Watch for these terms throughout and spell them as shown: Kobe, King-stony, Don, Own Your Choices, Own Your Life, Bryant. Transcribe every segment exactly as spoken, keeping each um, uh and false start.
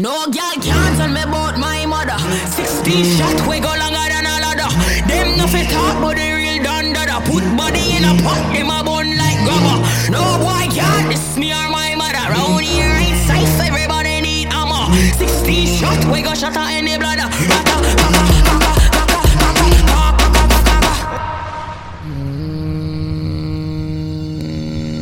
No girl can't tell me about my mother. Sixteen shot we go longer than a ladder. Them nothing talk but the real Don Dada. Put body in a pot, them a bun like rubber. No boy can't diss me or my mother. Round here ain't safe, everybody need armor. Sixteen shot we go shatter any bladder. Papa, papa, papa, papa, papa, papa, papa.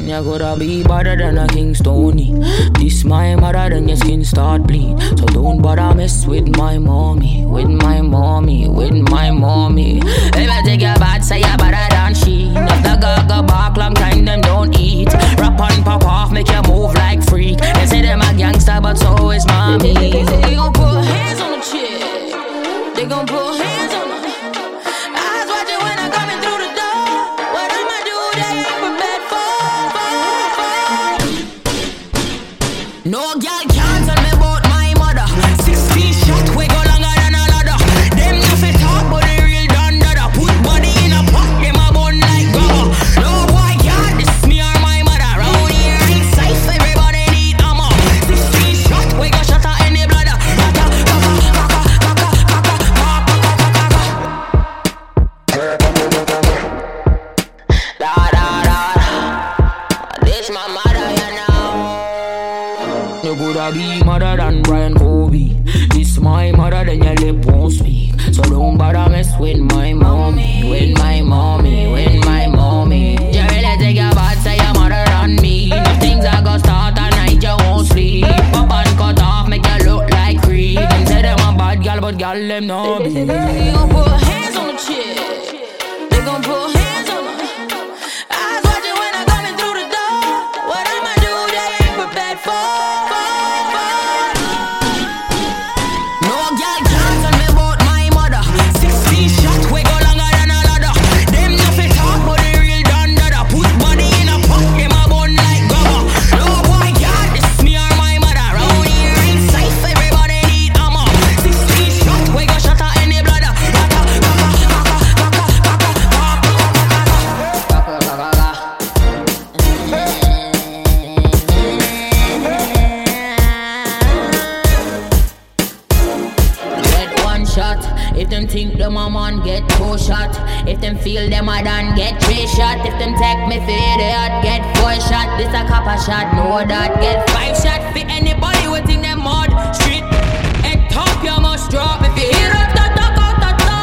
You gotta be better than a King-stony. This my mother, then your skin start bleed. So don't bother mess with my mommy, with my mommy, with my mommy. If I take your bad, say you're better than she. If the girl go back, long time them don't eat. Rap and pop off, make you move like freak. They say them a gangster, but so is mommy. They gon' put hands on the chick. They gon' put hands on the eyes watching when I'm coming through the door. What I'ma do, they ain't prepared for. No girl can't tell me about my mother. Sixteen shot we go longer than a ladder. Them nothing talk but the real Don Dada. Put body in a pot, them a bun like rubber. No boy can't diss me or my mother. Round here ain't safe, everybody need armor. Sixteen shot we go shatter any bladder. Paka, paka, paka, paka, paka, paka, paka. Da da da da. This my mother, you know. You coulda be mother than Bryant, Kobe. This my mother, then your lip won't speak. So don't bother mess with my mommy, with my mommy, with my mommy. You really take your bad, say your mother than me. If things are gonna start at night, you won't sleep. Pop and cut off, make you look like creep. Them say them a bad girl, but girl them no be. They gon' put hands on the chick. They gon' put hands on the eyes watching when I'm coming through the door. What I'ma do, they ain't prepared for. No girl can't tell me about my mother. Sixteen shot we go longer than a ladder. Them nothing talk but the real Don Dada. Put body in a pot, them a bun like rubber. No boy can't diss me or my mother. Round here ain't safe, everybody need armor. Sixteen shot we go shatter any bladder. Paka, paka, paka, paka, paka, paka, paka, paka, paka. Get one shot. If them think them a man, get two shot. If them feel them a done, get three shot. If them take me for idiot, get four shot. This a copper shot, no that. Get five shot for anybody we think them mud street. And top you must drop if you hear it. Ta ta ta ta ta.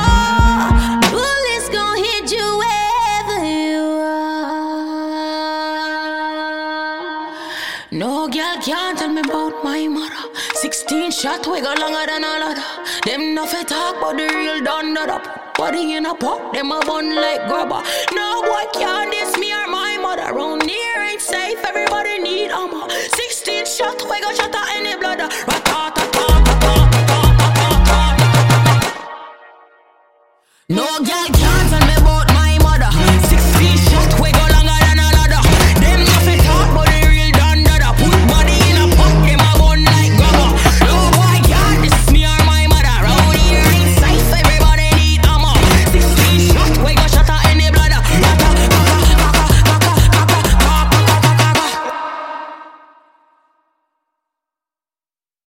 Bullets gon' hit you wherever you are. No girl can't tell me about my mother. Sixteen shot we go longer than a ladder. Them nothing talk but the real Don Dada. Put body in a pot, them a bun like rubber. No boy can't diss me or my mother. Round here ain't safe, everybody need armor. Sixteen shot we go shatter any bladder.